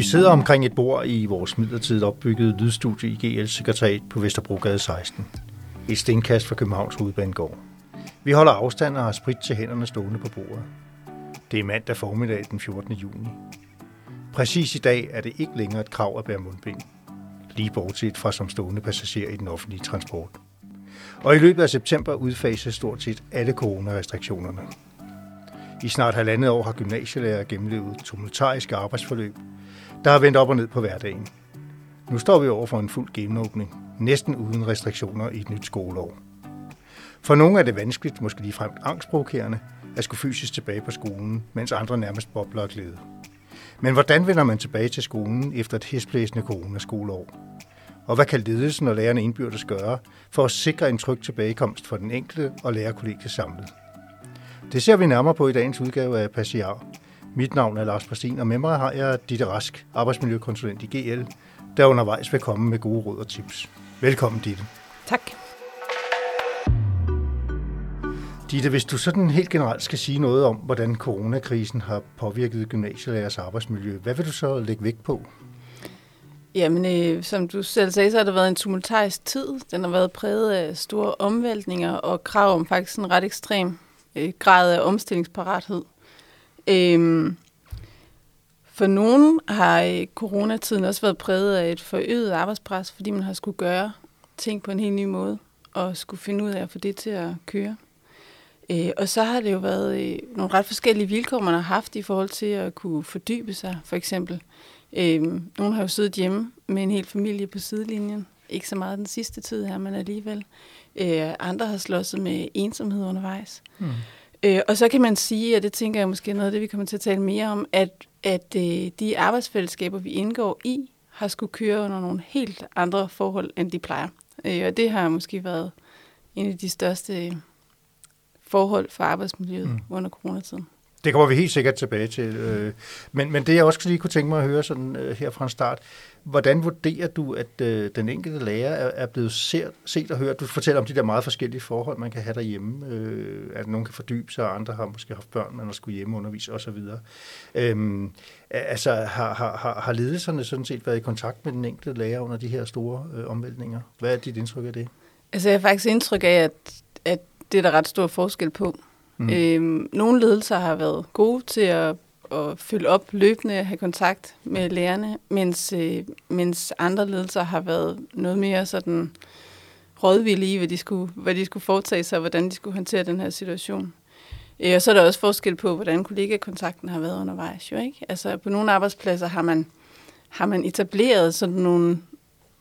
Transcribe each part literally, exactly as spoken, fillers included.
Vi sidder omkring et bord i vores midlertidigt opbyggede lydstudie i G L-sekretariat på Vesterbrogade seksten. Et stenkast fra Københavns Hovedbanegård. Vi holder afstand og har sprit til hænderne stående på bordet. Det er mandag formiddag den fjortende juni. Præcis i dag er det ikke længere et krav at bære mundbind. Lige bortset fra som stående passager i den offentlige transport. Og i løbet af september udfases stort set alle coronarestriktionerne. I snart halvandet år har gymnasielærer gennemlevet tumultariske arbejdsforløb, der har vendt op og ned på hverdagen. Nu står vi over for en fuld genåbning, næsten uden restriktioner i et nyt skoleår. For nogle er det vanskeligt, måske ligefrem angstprovokerende, at skulle fysisk tilbage på skolen, mens andre nærmest bobler og glæde. Men hvordan vender man tilbage til skolen efter et hæsblæsende coronaskoleår? Og hvad kan ledelsen og lærerne indbyrdes gøre for at sikre en tryg tilbagekomst for den enkelte og lærerkollegiet samlet? Det ser vi nærmere på i dagens udgave af Passiaer. Mit navn er Lars-Pristin, og med mig har jeg Ditte Rask, arbejdsmiljøkonsulent i G L, der undervejs vil komme med gode råd og tips. Velkommen, Ditte. Tak. Ditte, hvis du sådan helt generelt skal sige noget om, hvordan coronakrisen har påvirket gymnasielærers arbejdsmiljø, hvad vil du så lægge vægt på? Jamen, øh, som du selv sagde, så har det været en tumultarisk tid. Den har været præget af store omvæltninger og krav om faktisk en ret ekstrem øh, grad af omstillingsparathed. Øh, for nogen har øh, coronatiden også været præget af et forøget arbejdspres, fordi man har skulle gøre ting på en helt ny måde og skulle finde ud af at få det til at køre. Og så har det jo været nogle ret forskellige vilkår, man har haft i forhold til at kunne fordybe sig, for eksempel. Nogle har jo siddet hjemme med en hel familie på sidelinjen. Ikke så meget den sidste tid her, men alligevel. Andre har slåsset med ensomhed undervejs. Mm. Og så kan man sige, og det tænker jeg måske noget af det, vi kommer til at tale mere om, at, at de arbejdsfællesskaber, vi indgår i, har skulle køre under nogle helt andre forhold, end de plejer. Og det har måske været en af de største forhold for arbejdsmiljøet mm. under coronatiden. Det kommer vi helt sikkert tilbage til. Men, men det jeg også lige kunne tænke mig at høre sådan her fra en start, hvordan vurderer du, at øh, den enkelte lærer er blevet set, set og hørt? Du fortæller om de der meget forskellige forhold, man kan have derhjemme. Øh, at nogen kan fordybe sig, og andre har måske haft børn, man har skulle hjemmeundervise osv. Øhm, altså har, har, har ledelserne sådan set været i kontakt med den enkelte lærer under de her store øh, omvæltninger? Hvad er dit indtryk af det? Altså jeg har faktisk indtryk af, at, at det er der ret stor forskel på. Mm. Øhm, nogle ledelser har været gode til at, at følge op løbende og have kontakt med lærerne, mens, øh, mens andre ledelser har været noget mere sådan rådvillige i, hvad de skulle, hvad de skulle foretage sig og hvordan de skulle håndtere den her situation. Øh, og så er der også forskel på, hvordan kollegakontakten har været undervejs. Jo, ikke? Altså, på nogle arbejdspladser har man, har man etableret sådan nogle...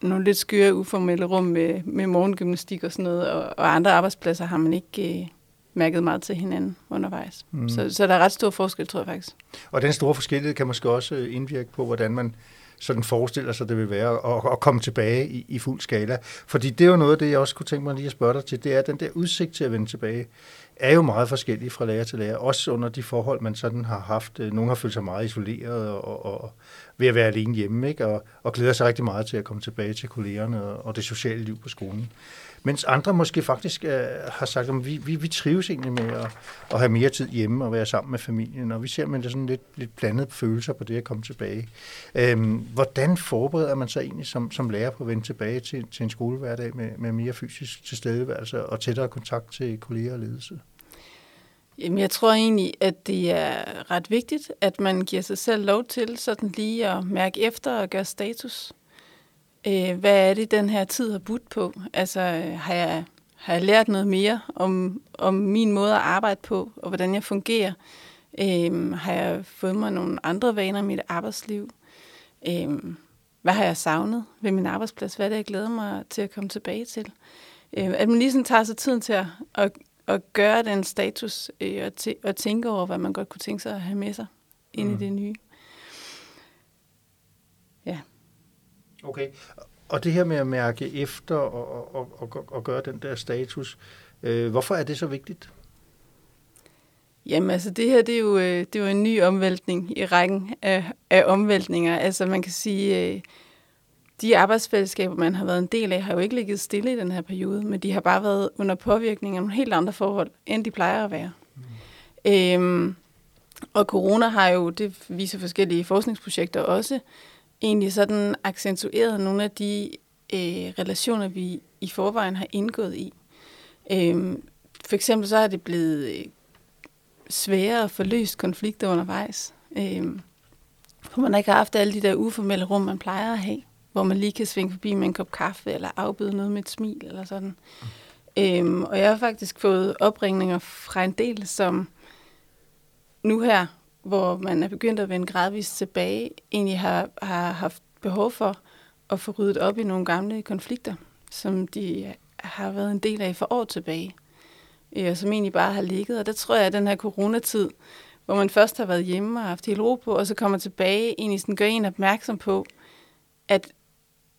nogle lidt skøre uformelle rum med, med morgengymnastik og sådan noget, og, og andre arbejdspladser har man ikke øh, mærket meget til hinanden undervejs. Mm. Så, så der er ret stor forskel, tror jeg faktisk. Og den store forskellighed kan måske også indvirke på, hvordan man sådan forestiller sig, det vil være at, at komme tilbage i, i fuld skala. Fordi det er jo noget af det, jeg også kunne tænke mig lige at spørge dig til, det er, at den der udsigt til at vende tilbage er jo meget forskellig fra lærer til lærer, også under de forhold, man sådan har haft. Nogle har følt sig meget isoleret og, og, og ved at være alene hjemme, ikke? Og, og glæder sig rigtig meget til at komme tilbage til kollegerne og, og det sociale liv på skolen. Mens andre måske faktisk øh, har sagt, at vi, vi, vi trives egentlig med at, at have mere tid hjemme og være sammen med familien, og vi ser med sådan lidt, lidt blandede følelser på det at komme tilbage. Øhm, hvordan forbereder man sig egentlig som, som lærer på at vende tilbage til, til en skolehverdag med, med mere fysisk tilstedeværelse og tættere kontakt til kolleger og ledelse? Jamen, jeg tror egentlig, at det er ret vigtigt, at man giver sig selv lov til sådan lige at mærke efter og gøre status. Hvad er det, den her tid har budt på? Altså, har jeg, har jeg lært noget mere om, om min måde at arbejde på, og hvordan jeg fungerer? Øhm, har jeg fået mig nogle andre vaner i mit arbejdsliv? Øhm, hvad har jeg savnet ved min arbejdsplads? Hvad er det, jeg glæder mig til at komme tilbage til? Øhm, at man ligesom tager sig tiden til at, at, at gøre den status, øh, og, t- og tænke over, hvad man godt kunne tænke sig at have med sig ind mm. i det nye. Ja. Okay, og det her med at mærke efter og, og, og, og gøre den der status, øh, hvorfor er det så vigtigt? Jamen altså, det her det er, jo, det er jo en ny omvæltning i rækken af, af omvæltninger. Altså man kan sige, øh, de arbejdsfællesskaber, man har været en del af, har jo ikke ligget stille i den her periode, men de har bare været under påvirkning af nogle helt andre forhold, end de plejer at være. Mm. Øh, Og corona har jo, det viser forskellige forskningsprojekter også, egentlig sådan accentueret nogle af de øh, relationer, vi i forvejen har indgået i. Øh, for eksempel så er det blevet sværere at få løst konflikter undervejs. Øh, for man ikke har haft alle de der uformelle rum, man plejer at have, hvor man lige kan svinge forbi med en kop kaffe, eller afbyde noget med et smil, eller sådan. Mm. Øhm, og jeg har faktisk fået opringninger fra en del, som nu her, hvor man er begyndt at vende gradvist tilbage, egentlig har, har haft behov for at få ryddet op i nogle gamle konflikter, som de har været en del af for år tilbage, øh, og som egentlig bare har ligget. Og der tror jeg, at den her coronatid, hvor man først har været hjemme og haft helt ro på, og så kommer tilbage, egentlig sådan gør en opmærksom på, at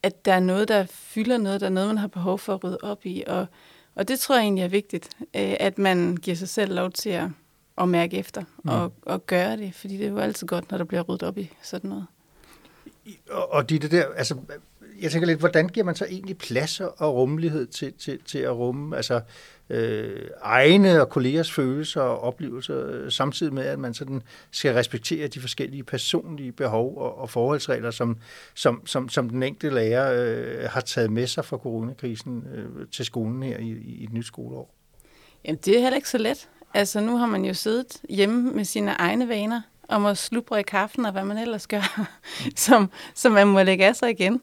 at der er noget, der fylder noget, der er noget, man har behov for at rydde op i. Og, og det tror jeg egentlig er vigtigt, øh, at man giver sig selv lov til at, at mærke efter mm. og, og gøre det, fordi det er jo altid godt, når der bliver ryddet op i sådan noget. Og, og det der, altså, jeg tænker lidt, hvordan giver man så egentlig plads og rummelighed til, til, til at rumme altså, øh, egne og kollegers følelser og oplevelser, samtidig med, at man sådan skal respektere de forskellige personlige behov og, og forholdsregler, som, som, som, som den enkelte lærer øh, har taget med sig fra coronakrisen øh, til skolen her i, i et nyt skoleår? Jamen, det er heller ikke så let. Altså, nu har man jo siddet hjemme med sine egne vaner, om at slubre i kaffen og hvad man ellers gør, som, som man må lægge af sig igen.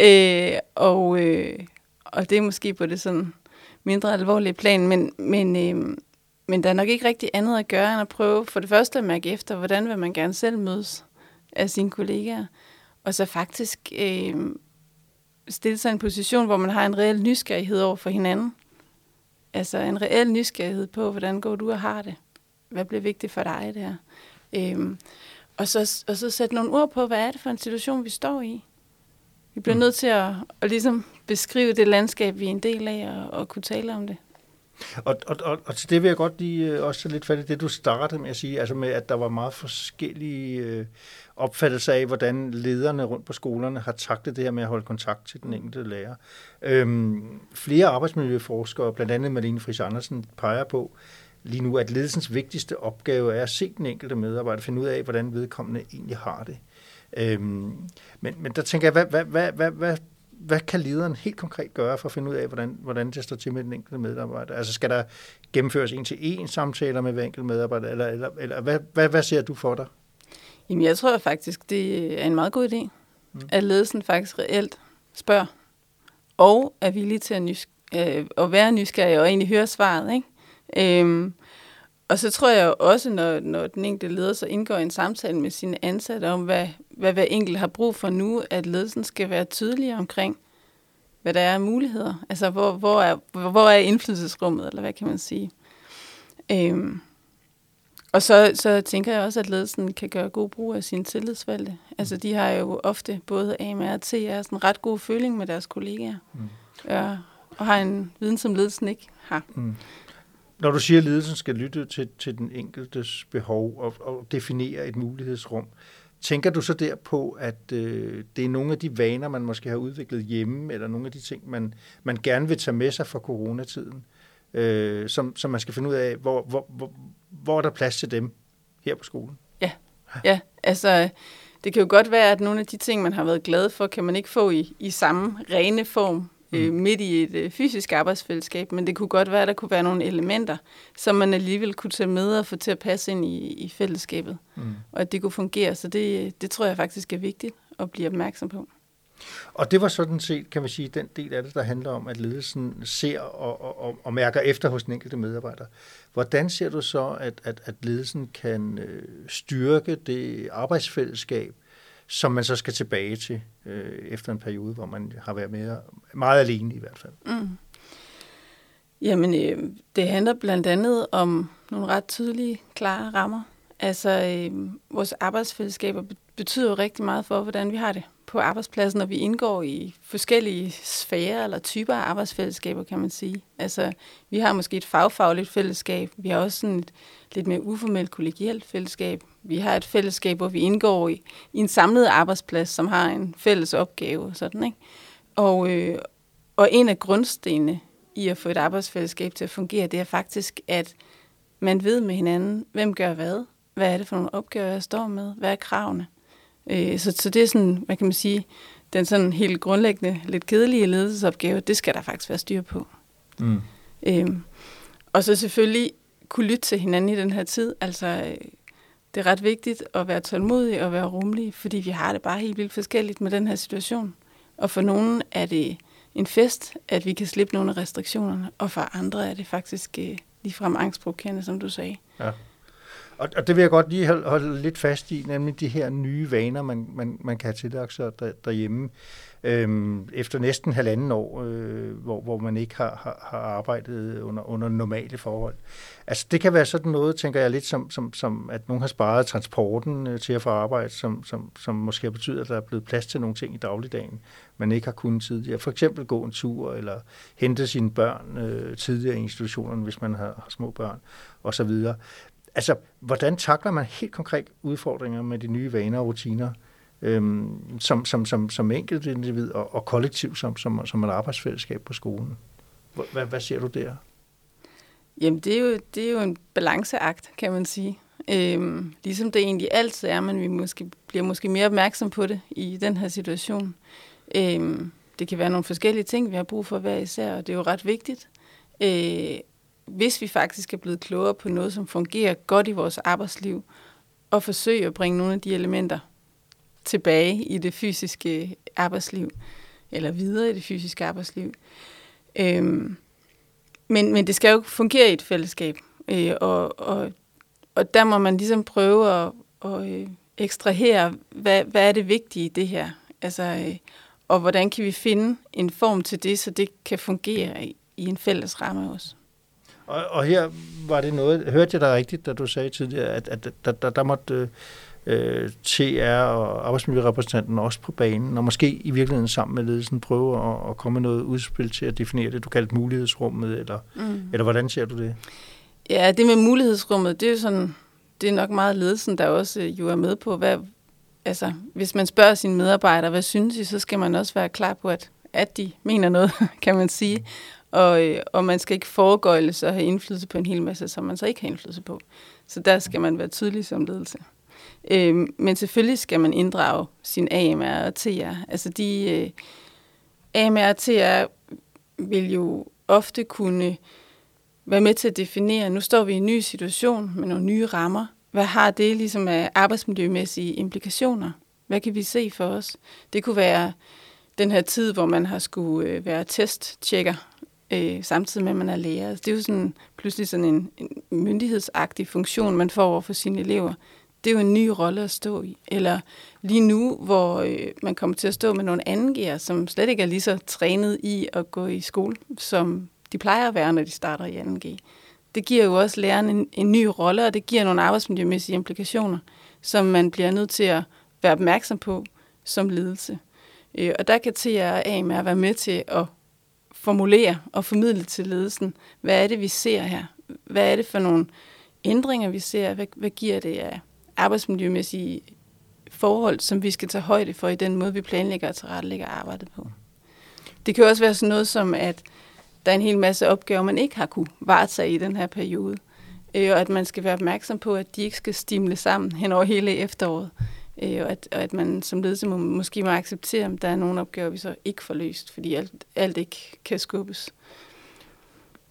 Øh, og, øh, og det er måske på det sådan mindre alvorlige plan, men, men, øh, men der er nok ikke rigtig andet at gøre, end at prøve for det første at mærke efter, hvordan vil man gerne selv mødes af sine kollegaer, og så faktisk øh, stille sig i en position, hvor man har en reel nysgerrighed over for hinanden. Altså en reel nysgerrighed på, hvordan går du og har det? Hvad bliver vigtigt for dig der? Øhm, og, så, og så sætte nogle ord på, hvad er det for en situation, vi står i. Vi bliver mm. nødt til at, at ligesom beskrive det landskab, vi er en del af, og, og kunne tale om det. Og, og, og, og til det vil jeg godt lige også lidt fat i det, du startede med at sige, altså med, at der var meget forskellige øh, opfattelser af, hvordan lederne rundt på skolerne har taklet det her med at holde kontakt til den enkelte lærer. Øhm, flere arbejdsmiljøforskere, blandt andet Marlene Fris Andersen, peger på, lige nu, at ledelsens vigtigste opgave er at se den enkelte medarbejder, finde ud af, hvordan vedkommende egentlig har det. Øhm, men, men der tænker jeg, hvad, hvad, hvad, hvad, hvad, hvad kan lederen helt konkret gøre for at finde ud af, hvordan, hvordan det står til med den enkelte medarbejder? Altså skal der gennemføres en-til-en samtaler med hver enkelt medarbejder, eller, eller, eller hvad, hvad, hvad ser du for dig? Jamen jeg tror faktisk, det er en meget god idé, mm. at ledelsen faktisk reelt spørger, og er villig til at, nys- øh, at være nysgerrig og egentlig høre svaret, ikke? Øhm, og så tror jeg også, når, når den enkelte leder så indgår en samtale med sine ansatte om, hvad, hvad hver enkelt har brug for nu, at ledelsen skal være tydeligere omkring, hvad der er af muligheder. Altså, hvor, hvor, er, hvor er indflydelsesrummet, eller hvad kan man sige. Øhm, og så, så tænker jeg også, at ledelsen kan gøre god brug af sine tillidsvalgte. Altså, de har jo ofte både A M R og T R sådan ret god føling med deres kollegaer, mm. og, og har en viden, som ledelsen ikke har. Mm. Når du siger, at ledelsen skal lytte til, til den enkeltes behov og, og definere et mulighedsrum, tænker du så derpå, at øh, det er nogle af de vaner, man måske har udviklet hjemme, eller nogle af de ting, man, man gerne vil tage med sig fra coronatiden, øh, som, som man skal finde ud af, hvor, hvor, hvor, hvor er der plads til dem her på skolen? Ja, ja. Altså det kan jo godt være, at nogle af de ting, man har været glad for, kan man ikke få i, i samme rene form. Midt i et fysisk arbejdsfællesskab, men det kunne godt være, at der kunne være nogle elementer, som man alligevel kunne tage med og få til at passe ind i, i fællesskabet, mm. og at det kunne fungere. Så det, det tror jeg faktisk er vigtigt at blive opmærksom på. Og det var sådan set, kan man sige, den del af det, der handler om, at ledelsen ser og, og, og mærker efter hos den enkelte medarbejder. Hvordan ser du så, at, at, at ledelsen kan styrke det arbejdsfællesskab, som man så skal tilbage til øh, efter en periode, hvor man har været mere, meget alene i hvert fald. Mm. Jamen, øh, det handler blandt andet om nogle ret tydelige, klare rammer. Altså, øh, vores arbejdsfællesskaber betyder jo rigtig meget for, hvordan vi har det på arbejdspladsen, når vi indgår i forskellige sfærer eller typer af arbejdsfællesskaber, kan man sige. Altså, vi har måske et fagfagligt fællesskab, vi har også sådan et lidt mere uformelt kollegialt fællesskab, vi har et fællesskab, hvor vi indgår i, i en samlet arbejdsplads, som har en fælles opgave og sådan, ikke? Og, øh, og en af grundstenene i at få et arbejdsfællesskab til at fungere, det er faktisk, at man ved med hinanden, hvem gør hvad, hvad er det for nogle opgaver, jeg står med, hvad er kravene. Øh, så, så det er sådan, hvad kan man sige, den sådan helt grundlæggende, lidt kedelige ledelsesopgave, det skal der faktisk være styr på. Mm. Øh, og så selvfølgelig kunne lytte til hinanden i den her tid, altså øh, det er ret vigtigt at være tålmodig og være rummelig, fordi vi har det bare helt vildt forskelligt med den her situation. Og for nogen er det en fest, at vi kan slippe nogle af restriktionerne, og for andre er det faktisk øh, ligefrem angstprovokerende, som du sagde. Ja. Og det vil jeg godt lige holde lidt fast i, nemlig de her nye vaner, man, man, man kan have tillagt sig der, derhjemme. Øhm, efter næsten halvanden år, øh, hvor, hvor man ikke har, har, har arbejdet under, under normale forhold. Altså det kan være sådan noget, tænker jeg lidt, som, som, som at nogen har sparet transporten øh, til at få arbejde, som, som, som måske betyder, at der er blevet plads til nogle ting i dagligdagen, man ikke har kunnet tidligere. For eksempel gå en tur, eller hente sine børn øh, tidligere i institutionerne, hvis man har, har små børn, osv. Altså, hvordan takler man helt konkret udfordringer med de nye vaner og rutiner, øhm, som, som, som, som enkelt individ og, og kollektiv, som, som, som et arbejdsfællesskab på skolen? Hvad, hvad ser du der? Jamen, det er jo, det er jo en balanceakt, kan man sige. Øhm, ligesom det egentlig altid er, men vi måske, bliver måske mere opmærksom på det i den her situation. Øhm, det kan være nogle forskellige ting, vi har brug for hver især, og det er jo ret vigtigt. Øh, hvis vi faktisk er blevet klogere på noget, som fungerer godt i vores arbejdsliv, og forsøge at bringe nogle af de elementer tilbage i det fysiske arbejdsliv, eller videre i det fysiske arbejdsliv. Øhm, men, men det skal jo fungere i et fællesskab, øh, og, og, og der må man ligesom prøve at og, øh, ekstrahere, hvad, hvad er det vigtige i det her? Altså, øh, og hvordan kan vi finde en form til det, så det kan fungere i, i en fælles ramme også? Og, og her var det noget, hørte jeg dig rigtigt, da du sagde tidligere, at, at der, der, der måtte øh, T R og arbejdsmiljørepræsentanten også på banen, og måske i virkeligheden sammen med ledelsen prøve at, at komme noget udspil til at definere det, du kaldte mulighedsrummet, eller, mm. eller hvordan ser du det? Ja, det med mulighedsrummet, det er jo sådan, det er nok meget ledelsen, der også jo er med på, hvad, altså hvis man spørger sine medarbejdere, hvad synes I, så skal man også være klar på, at, at de mener noget, kan man sige. Mm. Og, og man skal ikke foregøjle sig og have indflydelse på en hel masse, som man så ikke har indflydelse på. Så der skal man være tydelig som ledelse. Øh, men selvfølgelig skal man inddrage sin A M R og T R. Altså de øh, A M R og T R vil jo ofte kunne være med til at definere, nu står vi i en ny situation med nogle nye rammer. Hvad har det ligesom af arbejdsmiljømæssige implikationer? Hvad kan vi se for os? Det kunne være den her tid, hvor man har skulle være testtjekker, Øh, samtidig med, at man er lærer. Det er jo sådan, pludselig sådan en, en myndighedsagtig funktion, man får over for sine elever. Det er jo en ny rolle at stå i. Eller lige nu, hvor øh, man kommer til at stå med nogle anden G'er, som slet ikke er lige så trænet i at gå i skole, som de plejer at være, når de starter i anden G. Det giver jo også læreren en, en ny rolle, og det giver nogle arbejdsmiljømæssige implikationer, som man bliver nødt til at være opmærksom på som ledelse. Øh, og der kan T R og A M R være med til at formulere og formidle til ledelsen, hvad er det, vi ser her? Hvad er det for nogle ændringer, vi ser? Hvad, hvad giver det af arbejdsmiljømæssige forhold, som vi skal tage højde for i den måde, vi planlægger og tilrettelægger arbejdet på? Det kan også være sådan noget som, at der er en hel masse opgaver, man ikke har kunne varetage i den her periode, og at man skal være opmærksom på, at de ikke skal stimle sammen hen over hele efteråret, og at, og at man som ledelse må, måske må acceptere, om der er nogle opgaver, vi så ikke får løst, fordi alt, alt ikke kan skubbes.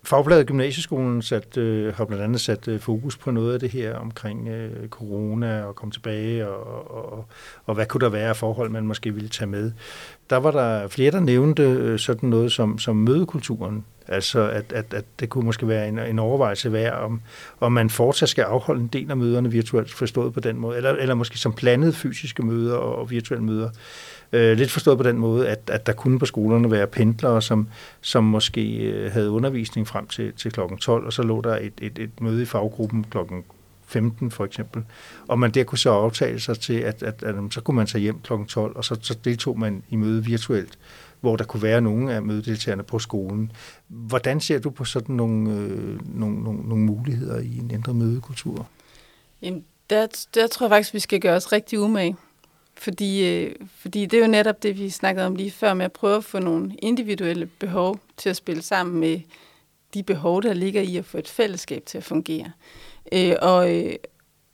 Fagbladet Gymnasieskolen sat, øh, har blandt andet sat øh, fokus på noget af det her omkring øh, corona og komme tilbage, og, og, og, og hvad kunne der være af forhold, man måske ville tage med. Der var der flere, der nævnte øh, sådan noget som, som mødekulturen. Altså, at, at, at det kunne måske være en, en overvejelse værd, om, om man fortsat skal afholde en del af møderne virtuelt forstået på den måde, eller, eller måske som blandede fysiske møder og, og virtuelle møder. Øh, lidt forstået på den måde, at, at der kunne på skolerne være pendlere, som, som måske havde undervisning frem til, til klokken tolv, og så lå der et, et, et møde i faggruppen klokken femten for eksempel, og man der kunne så aftale sig til, at, at, at, at så kunne man tage hjem klokken tolv, og så, så deltog man i møde virtuelt, hvor der kunne være nogle af mødedeltagerne på skolen. Hvordan ser du på sådan nogle, øh, nogle, nogle, nogle muligheder i en ændret mødekultur? Jamen, der, der tror jeg faktisk, vi skal gøre os rigtig umage. Fordi, øh, fordi det er jo netop det, vi snakkede om lige før, med at prøve at få nogle individuelle behov til at spille sammen med de behov, der ligger i at få et fællesskab til at fungere. Øh, og, øh,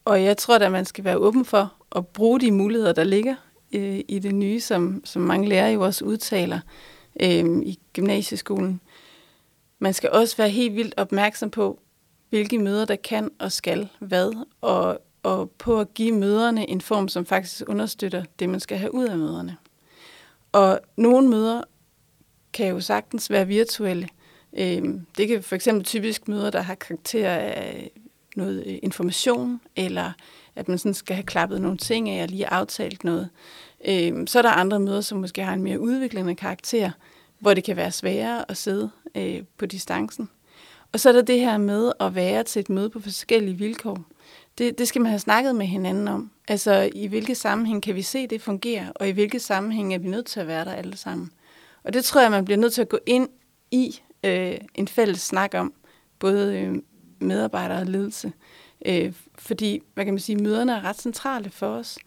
Og jeg tror, at man skal være åben for at bruge de muligheder, der ligger øh, i det nye, som, som mange lærere jo også udtaler øh, i gymnasieskolen. Man skal også være helt vildt opmærksom på, hvilke møder der kan og skal hvad, og, og på at give møderne en form, som faktisk understøtter det, man skal have ud af møderne. Og nogle møder kan jo sagtens være virtuelle. Det kan for eksempel typisk møder, der har karakter af noget information, eller at man sådan skal have klappet nogle ting af og lige aftalt noget. Så er der andre møder, som måske har en mere udviklende karakter, hvor det kan være sværere at sidde på distancen. Og så er der det her med at være til et møde på forskellige vilkår. Det, det skal man have snakket med hinanden om. Altså, i hvilke sammenhæng kan vi se, det fungerer, og i hvilke sammenhæng er vi nødt til at være der alle sammen. Og det tror jeg, man bliver nødt til at gå ind i øh, en fælles snak om, både medarbejdere og ledelse. Øh, fordi, hvad kan man sige, møderne er ret centrale for os,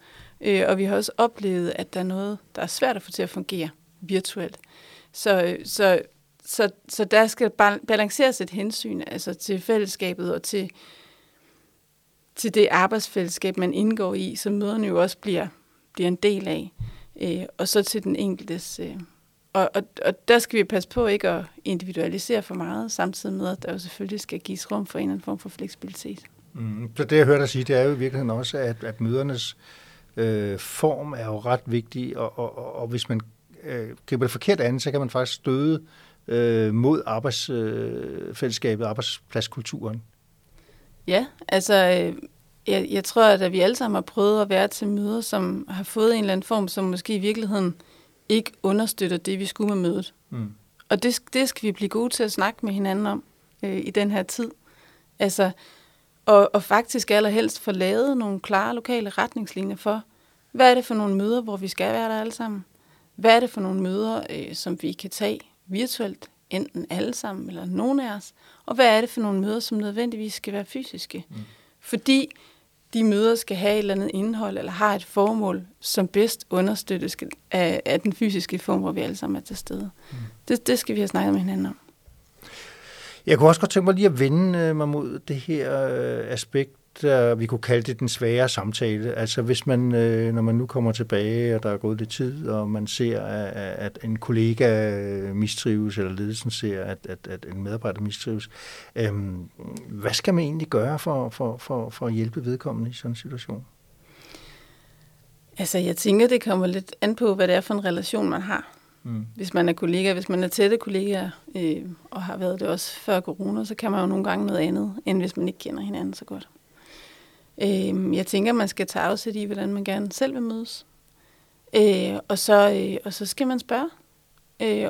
øh, og vi har også oplevet, at der er noget, der er svært at få til at fungere virtuelt. Så... så Så, så der skal balanceres et hensyn altså til fællesskabet og til, til det arbejdsfællesskab, man indgår i, som møderne jo også bliver, bliver en del af. Øh, og så til den enkeltes. Øh. Og, og, og der skal vi passe på ikke at individualisere for meget, samtidig med, at der jo selvfølgelig skal gives rum for en eller anden form for fleksibilitet. Mm, så det, jeg hørte dig sige, det er jo i virkeligheden også, at, at mødernes øh, form er jo ret vigtig, og, og, og, og hvis man øh, griber det forkert an, så kan man faktisk støde mod arbejdsfællesskabet, arbejdspladskulturen? Ja, altså jeg, jeg tror, at vi alle sammen har prøvet at være til møder, som har fået en eller anden form, som måske i virkeligheden ikke understøtter det, vi skulle med mødet. Mm. Og det, det skal vi blive gode til at snakke med hinanden om øh, i den her tid. Altså, og, og faktisk allerhelst få lavet nogle klare lokale retningslinjer for, hvad er det for nogle møder, hvor vi skal være der alle sammen? Hvad er det for nogle møder, øh, som vi kan tage virtuelt, enten alle sammen eller nogen af os, og hvad er det for nogle møder, som nødvendigvis skal være fysiske? Mm. Fordi de møder skal have et eller andet indhold, eller har et formål, som bedst understøttes af, af den fysiske form, hvor vi alle sammen er til stede. Mm. Det, det skal vi have snakket med hinanden om. Jeg kunne også godt tænke mig lige at vende mig mod det her aspekt, vi kunne kalde det den svære samtale. Altså hvis man, når man nu kommer tilbage, og der er gået lidt tid, og man ser, at en kollega mistrives, eller ledelsen ser, at, at, at en medarbejder mistrives, øhm, hvad skal man egentlig gøre for, for, for, for at hjælpe vedkommende i sådan en situation? Altså jeg tænker, det kommer lidt an på, hvad det er for en relation, man har. Mm. Hvis man er kollega, hvis man er tætte kollegaer, øh, og har været det også før corona, så kan man jo nogle gange noget andet, end hvis man ikke kender hinanden så godt. Jeg tænker, man skal tage afsæt i, hvordan man gerne selv vil mødes. Og så, og så skal man spørge.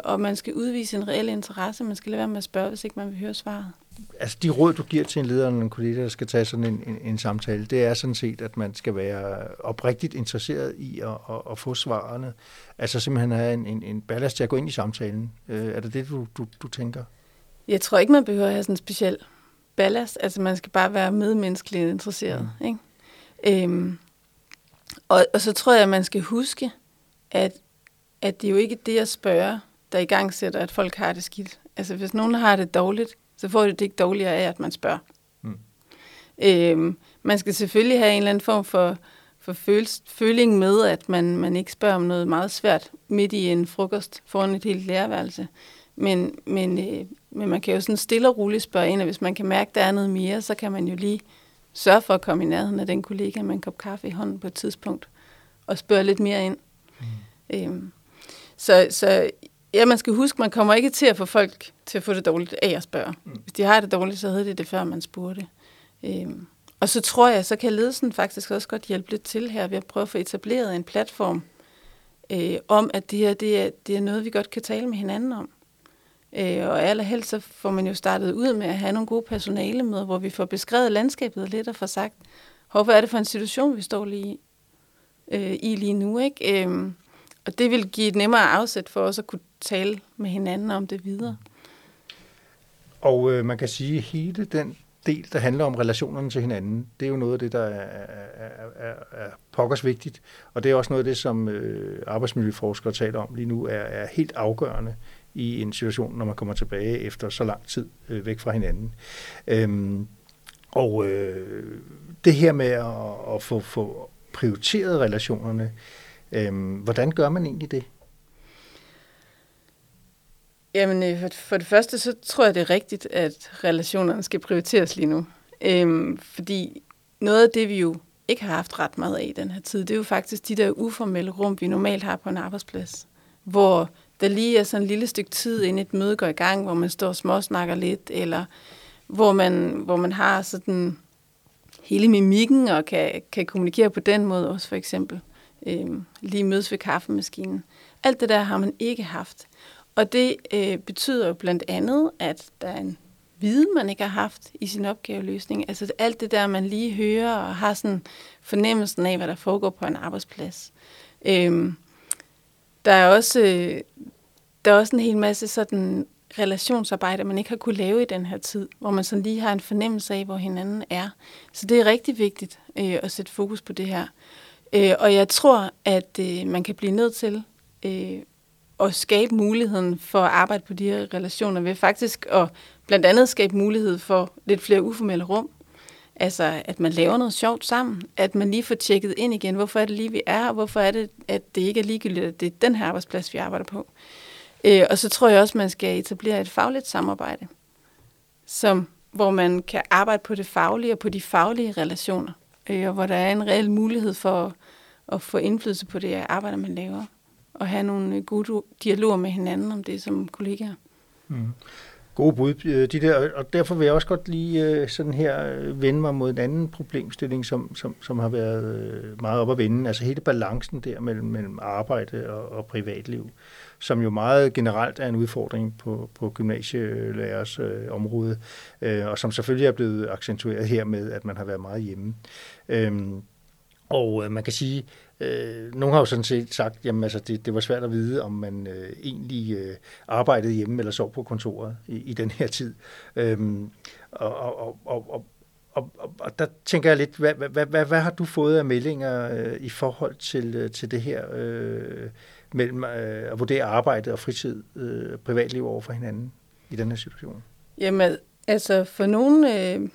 Og man skal udvise en reel interesse. Man skal lade være med at spørge, hvis ikke man vil høre svaret. Altså de råd, du giver til en leder eller en kollega, der skal tage sådan en, en, en samtale, det er sådan set, at man skal være oprigtigt interesseret i at, at, at få svarene. Altså simpelthen have en, en, en ballast til at gå ind i samtalen. Er det det, du, du, du tænker? Jeg tror ikke, man behøver at have sådan en speciel ballast, altså man skal bare være medmenneskeligt interesseret. Mm. Ikke? Øhm, og, og så tror jeg, at man skal huske, at, at det jo ikke er det at spørge, der i gang sætter, at folk har det skidt. Altså hvis nogen har det dårligt, så får det det ikke dårligere af, at man spørger. Mm. Øhm, man skal selvfølgelig have en eller anden form for, for føls, føling med, at man, man ikke spørger om noget meget svært midt i en frokost foran et helt lærerværelse. Men, men, øh, men man kan jo sådan stille og roligt spørge ind, og hvis man kan mærke, at der er noget mere, så kan man jo lige sørge for at komme i nærheden af den kollega med en kop kaffe i hånden på et tidspunkt, og spørge lidt mere ind. Mm. Øhm, så så ja, man skal huske, man kommer ikke til at få folk til at få det dårligt af at spørge. Mm. Hvis de har det dårligt, så havde de det, før man spurgte. Øhm, og så tror jeg, så kan ledelsen faktisk også godt hjælpe lidt til her, ved at prøve at få etableret en platform øh, om, at det her det er, det er noget, vi godt kan tale med hinanden om. Og allerhelst så får man jo startet ud med at have nogle gode personalemøder, hvor vi får beskrevet landskabet lidt og får sagt, hvad er det for en situation, vi står lige i, øh, i lige nu, ikke? Øhm, og det vil give et nemmere afsæt for os at kunne tale med hinanden om det videre. Og øh, man kan sige, at hele den del, der handler om relationerne til hinanden, det er jo noget af det, der er, er, er, er pokkers vigtigt. Og det er også noget af det, som øh, arbejdsmiljøforskere taler om lige nu, er, er helt afgørende i en situation, når man kommer tilbage efter så lang tid øh, væk fra hinanden. Øhm, Og øh, det her med at, at få, få prioriteret relationerne, øh, hvordan gør man egentlig det? Jamen, for det første, så tror jeg, det er rigtigt, at relationerne skal prioriteres lige nu. Øhm, fordi noget af det, vi jo ikke har haft ret meget af i den her tid, det er jo faktisk de der uformelle rum, vi normalt har på en arbejdsplads. Hvor der lige er sådan et lille stykke tid, inden et møde går i gang, hvor man står og småsnakker lidt, eller hvor man, hvor man har sådan hele mimikken og kan, kan kommunikere på den måde også, for eksempel. Øhm, lige mødes ved kaffemaskinen. Alt det der har man ikke haft. Og det øh, betyder jo blandt andet, at der er en viden, man ikke har haft i sin opgaveløsning. Altså alt det der, man lige hører og har sådan fornemmelsen af, hvad der foregår på en arbejdsplads. Øhm, der er også, øh, der er også en hel masse sådan relationsarbejde, man ikke har kunne lave i den her tid, hvor man sådan lige har en fornemmelse af, hvor hinanden er. Så det er rigtig vigtigt øh, at sætte fokus på det her. Øh, og jeg tror, at øh, man kan blive nødt til... Øh, og skabe muligheden for at arbejde på de her relationer ved faktisk at blandt andet skabe mulighed for lidt flere uformelle rum. Altså, at man laver noget sjovt sammen, at man lige får tjekket ind igen, hvorfor er det lige, vi er, og hvorfor er det, at det ikke er ligegyldigt, at det er den her arbejdsplads, vi arbejder på. Øh, og så tror jeg også, man skal etablere et fagligt samarbejde, som, hvor man kan arbejde på det faglige og på de faglige relationer, øh, og hvor der er en reel mulighed for at, at få indflydelse på det arbejde, man laver. Og have nogle gode dialoger med hinanden om det som kollegaer. Mm. Gode bud, de der, og derfor vil jeg også godt lige sådan her vende mig mod en anden problemstilling, som, som, som har været meget op at vende, altså hele balancen der mellem, mellem arbejde og, og privatliv, som jo meget generelt er en udfordring på, på gymnasielærers øh, område, øh, og som selvfølgelig er blevet accentueret her med, at man har været meget hjemme. Øhm, og øh, man kan sige, Øh, nogle har jo sådan set sagt, jamen altså det, det var svært at vide, om man øh, egentlig øh, arbejdede hjemme eller sov på kontoret i, i den her tid. Øhm, og, og, og, og, og, og der tænker jeg lidt, hvad, hvad, hvad, hvad har du fået af meldinger øh, i forhold til, til det her øh, mellem øh, at vurdere arbejde og fritid, øh, privatliv over for hinanden i den her situation? Jamen altså for nogle... Øh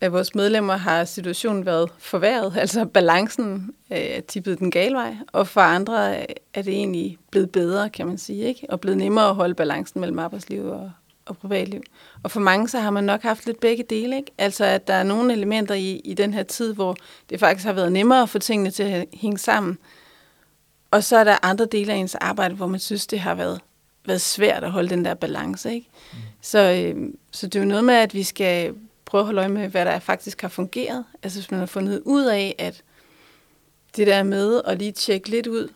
at vores medlemmer har situationen været forværret, altså balancen øh, er tippet den gale vej, og for andre er det egentlig blevet bedre, kan man sige, ikke? Og blevet nemmere at holde balancen mellem arbejdsliv og, og privatliv. Og for mange så har man nok haft lidt begge dele, ikke? Altså at der er nogle elementer i, i den her tid, hvor det faktisk har været nemmere at få tingene til at hænge sammen. Og så er der andre dele af ens arbejde, hvor man synes, det har været, været svært at holde den der balance, ikke? Mm. Så, øh, så det er jo noget med, at vi skal... prøve at holde øje med, hvad der faktisk har fungeret. Altså hvis man har fundet ud af, at det der med at lige tjekke lidt ud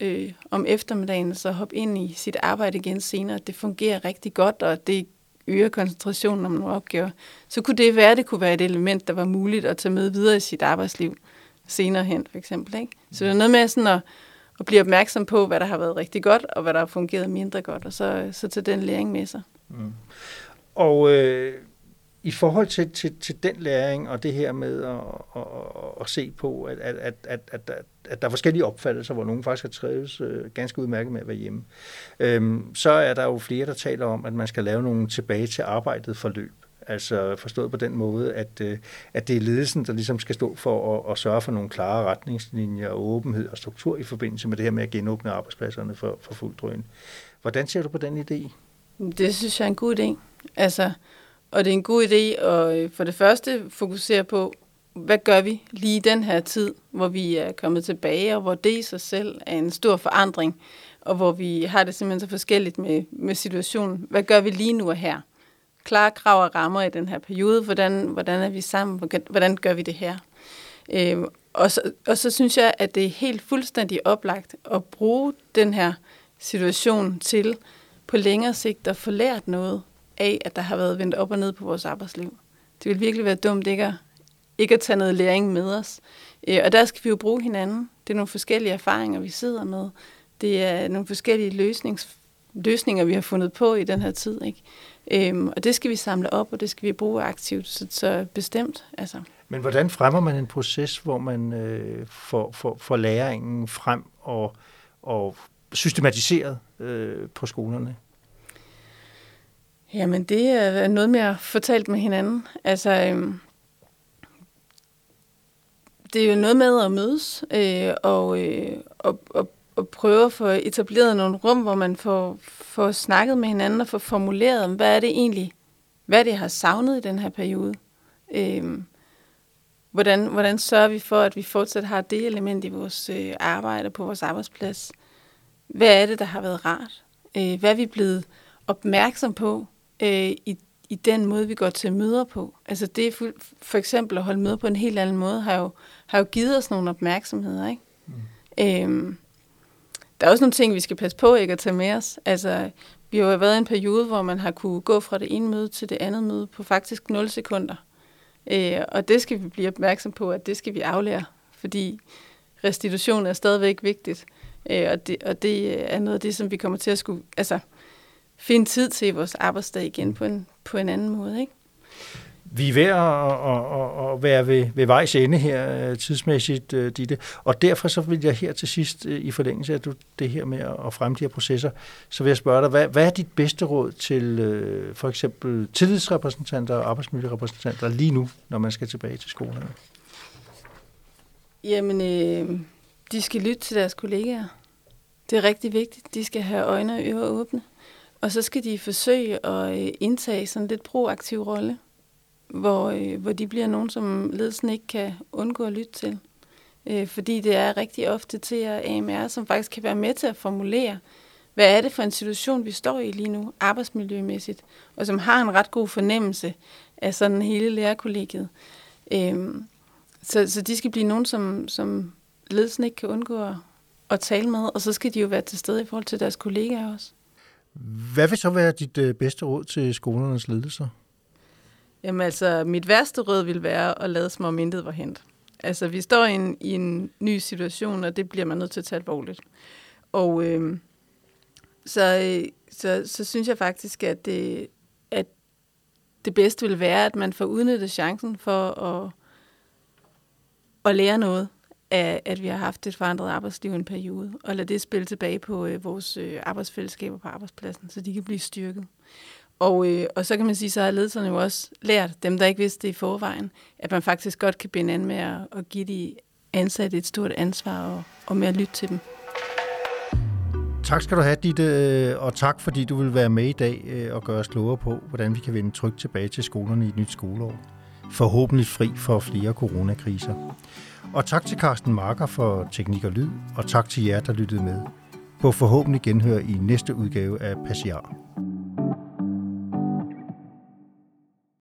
øh, om eftermiddagen, så hoppe ind i sit arbejde igen senere, det fungerer rigtig godt, og det øger koncentrationen om nogle opgaver, så kunne det være, det kunne være et element, der var muligt at tage med videre i sit arbejdsliv senere hen, for eksempel. Ikke? Så det er noget med sådan at, at blive opmærksom på, hvad der har været rigtig godt, og hvad der har fungeret mindre godt, og så, så tage den læring med sig. Mm. Og... Øh I forhold til, til, til den læring og det her med at, at, at, at se på, at, at, at, at, at der er forskellige opfattelser, hvor nogen faktisk har trives ganske udmærket med at være hjemme, øhm, så er der jo flere, der taler om, at man skal lave nogle tilbage til arbejdet forløb. Altså forstået på den måde, at, at det er ledelsen, der ligesom skal stå for at, at sørge for nogle klare retningslinjer, åbenhed og struktur i forbindelse med det her med at genåbne arbejdspladserne for, for fuld drøn. Hvordan ser du på den idé? Det synes jeg er en god idé. Altså... Og det er en god idé at for det første fokusere på, hvad gør vi lige i den her tid, hvor vi er kommet tilbage, og hvor det i sig selv er en stor forandring, og hvor vi har det simpelthen så forskelligt med, med situationen. Hvad gør vi lige nu og her? Klare krav og rammer i den her periode. Hvordan, hvordan er vi sammen? Hvordan gør vi det her? Øhm, og, så, og så synes jeg, at det er helt fuldstændig oplagt at bruge den her situation til på længere sigt at få lært noget af, at der har været vendt op og ned på vores arbejdsliv. Det vil virkelig være dumt ikke at, ikke at tage noget læring med os. Og der skal vi jo bruge hinanden. Det er nogle forskellige erfaringer, vi sidder med. Det er nogle forskellige løsnings, løsninger, vi har fundet på i den her tid, ikke? Og det skal vi samle op, og det skal vi bruge aktivt, så, så bestemt. Altså. Men hvordan fremmer man en proces, hvor man øh, får, får, får læringen frem og, og systematiseret øh, på skolerne? Jamen, det er noget med at få talt med hinanden. Altså, øhm, det er jo noget med at mødes øh, og, øh, og, og, og prøve at få etableret nogle rum, hvor man får, får snakket med hinanden og får formuleret, hvad er det egentlig, hvad det har savnet i den her periode. Øh, hvordan, hvordan sørger vi for, at vi fortsat har det element i vores øh, arbejde på vores arbejdsplads? Hvad er det, der har været rart? Øh, hvad er vi blevet opmærksom på øh, i i den måde, vi går til møder på. Altså det for, for eksempel at holde møder på en helt anden måde, har jo, har jo givet os nogle opmærksomheder, ikke? Mm. Øhm, der er også nogle ting, vi skal passe på ikke at tage med os. Altså, vi har jo været i en periode, hvor man har kunne gå fra det ene møde til det andet møde på faktisk nul sekunder. Øh, og det skal vi blive opmærksom på, at det skal vi aflære, fordi restitution er stadigvæk vigtigt. Øh, og, det, og det er noget af det, som vi kommer til at skulle... Altså, finde tid til vores arbejdsdag igen på en, på en anden måde, ikke? Vi er ved at, at, at være ved, ved vejs ende her tidsmæssigt, Ditte, og derfor så vil jeg her til sidst, i forlængelse af det her med at fremme de her processer, så vil jeg spørge dig, hvad, hvad er dit bedste råd til for eksempel tillidsrepræsentanter og arbejdsmiljørepræsentanter lige nu, når man skal tilbage til skolerne? Jamen, øh, de skal lytte til deres kollegaer. Det er rigtig vigtigt. De skal have øjne og ører åbne. Og så skal de forsøge at indtage sådan en lidt proaktiv rolle, hvor, hvor de bliver nogen, som ledelsen ikke kan undgå at lytte til. Fordi det er rigtig ofte til A M R, som faktisk kan være med til at formulere, hvad er det for en situation, vi står i lige nu, arbejdsmiljømæssigt, og som har en ret god fornemmelse af sådan hele lærerkollegiet. Så, så de skal blive nogen, som, som ledelsen ikke kan undgå at, at tale med, og så skal de jo være til stede i forhold til deres kollegaer også. Hvad vil så være dit bedste råd til skolernes ledelser? Jamen altså, mit værste råd vil være at lade som om intet var hændt. Altså, vi står i en, i en ny situation, og det bliver man nødt til at tage alvorligt. Og øh, så, så, så synes jeg faktisk, at det, at det bedste vil være, at man får udnyttet chancen for at, at lære noget af, at vi har haft et forandret arbejdsliv i en periode, og lade det spille tilbage på øh, vores øh, arbejdsfællesskaber på arbejdspladsen, så de kan blive styrket. Og, øh, og så kan man sige, så har ledelserne jo også lært, dem der ikke vidste det i forvejen, at man faktisk godt kan binde an med at, at give de ansatte et stort ansvar og, og med at lytte til dem. Tak skal du have, Ditte, og tak fordi du vil være med i dag og gøre os klogere på, hvordan vi kan vende trygt tilbage til skolerne i et nyt skoleår. Forhåbentlig fri for flere coronakriser. Og tak til Carsten Marker for teknik og lyd, og tak til jer, der lyttede med. På forhåbentlig genhør i næste udgave af Passiaer.